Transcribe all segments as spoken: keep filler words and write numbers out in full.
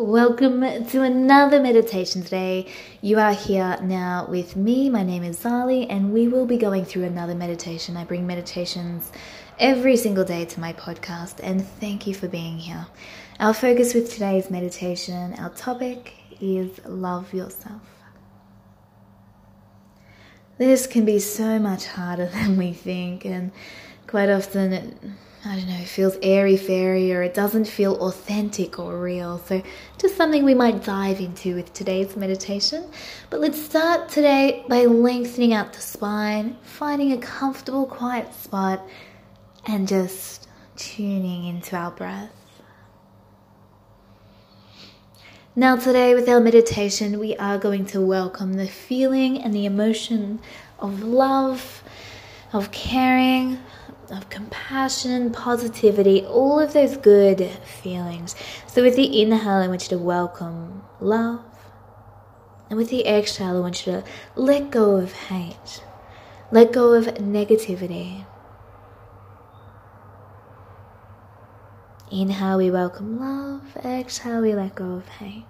Welcome to another meditation today. You are here now with me. My name is Sally and we will be going through another meditation. I bring meditations every single day to my podcast and thank you for being here. Our focus with today's meditation, our topic is love yourself. This can be so much harder than we think, and quite often it I don't know, it feels airy-fairy or it doesn't feel authentic or real. So just something we might dive into with today's meditation. But let's start today by lengthening out the spine, finding a comfortable, quiet spot, and just tuning into our breath. Now today with our meditation, we are going to welcome the feeling and the emotion of love, of caring, of compassion, positivity, all of those good feelings. So with the inhale, I want you to welcome love. And with the exhale, I want you to let go of hate. Let go of negativity. Inhale, we welcome love. Exhale, we let go of hate.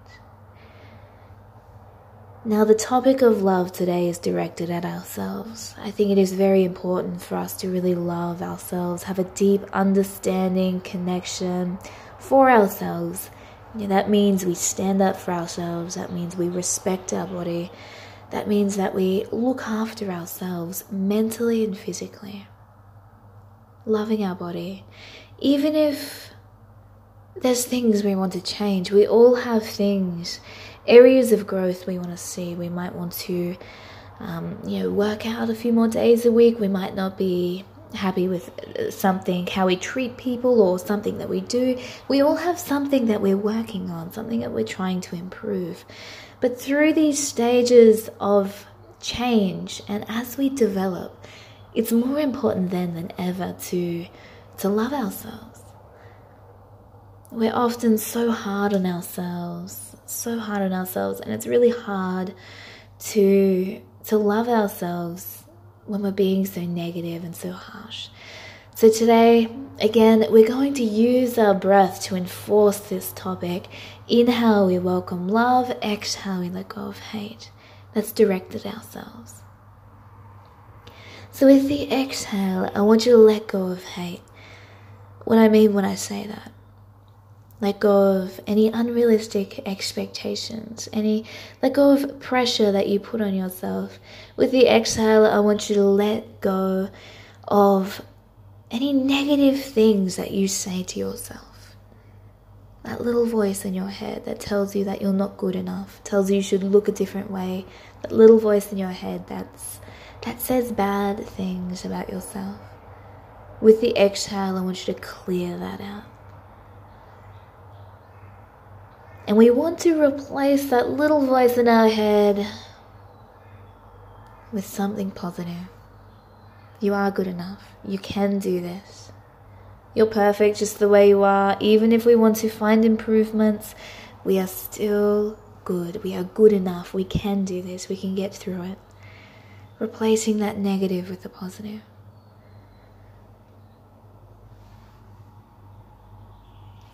Now, the topic of love today is directed at ourselves. I think it is very important for us to really love ourselves, have a deep understanding, connection for ourselves. Yeah, that means we stand up for ourselves. That means we respect our body. That means that we look after ourselves mentally and physically. Loving our body. Even if there's things we want to change, we all have things, areas of growth we want to see. We might want to, um, you know, work out a few more days a week. We might not be happy with something, how we treat people or something that we do. We all have something that we're working on, something that we're trying to improve. But through these stages of change and as we develop, it's more important then than ever to, to love ourselves. We're often so hard on ourselves, so hard on ourselves, and it's really hard to to love ourselves when we're being so negative and so harsh. So today, again, we're going to use our breath to enforce this topic. Inhale, we welcome love. Exhale, we let go of hate. That's directed at ourselves. So with the exhale, I want you to let go of hate. What I mean when I say that. Let go of any unrealistic expectations, any let go of pressure that you put on yourself. With the exhale, I want you to let go of any negative things that you say to yourself. That little voice in your head that tells you that you're not good enough, tells you you should look a different way. That little voice in your head that's, that says bad things about yourself. With the exhale, I want you to clear that out. And we want to replace that little voice in our head with something positive. You are good enough. You can do this. You're perfect just the way you are. Even if we want to find improvements, we are still good. We are good enough. We can do this. We can get through it. Replacing that negative with the positive.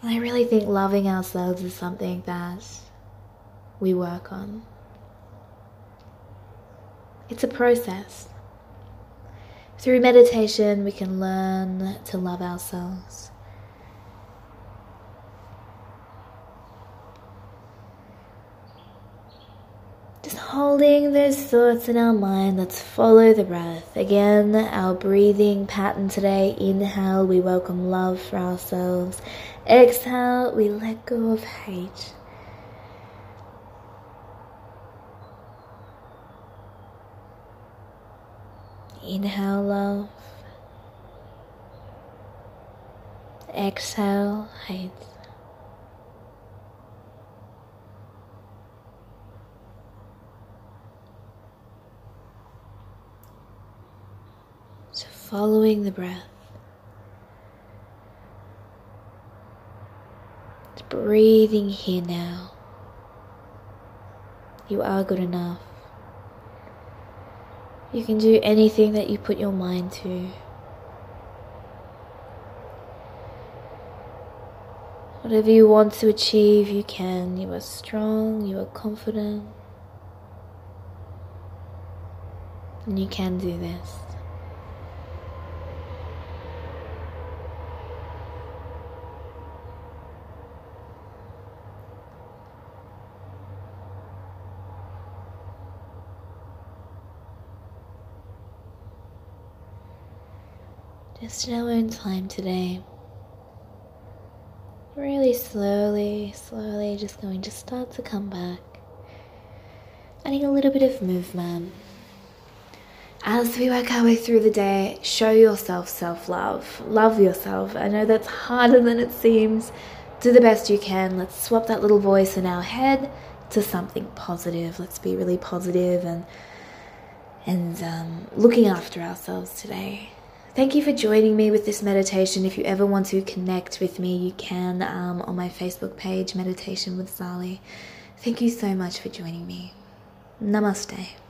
And I really think loving ourselves is something that we work on. It's a process. Through meditation, we can learn to love ourselves. Just holding those thoughts in our mind, let's follow the breath. Again, our breathing pattern today. Inhale, we welcome love for ourselves. Exhale, we let go of hate. Inhale, love. Exhale, hate. So following the breath. Breathing here now. You are good enough. You can do anything that you put your mind to. Whatever you want to achieve, you can. You are strong, you are confident, and you can do this. Just in our own time today, really slowly, slowly just going to start to come back, adding a little bit of movement. As we work our way through the day, show yourself self-love, love yourself. I know that's harder than it seems. Do the best you can. Let's swap that little voice in our head to something positive. Let's be really positive and, and um, looking after ourselves today. Thank you for joining me with this meditation. If you ever want to connect with me, you can um, on my Facebook page, Meditation with Sally. Thank you so much for joining me. Namaste.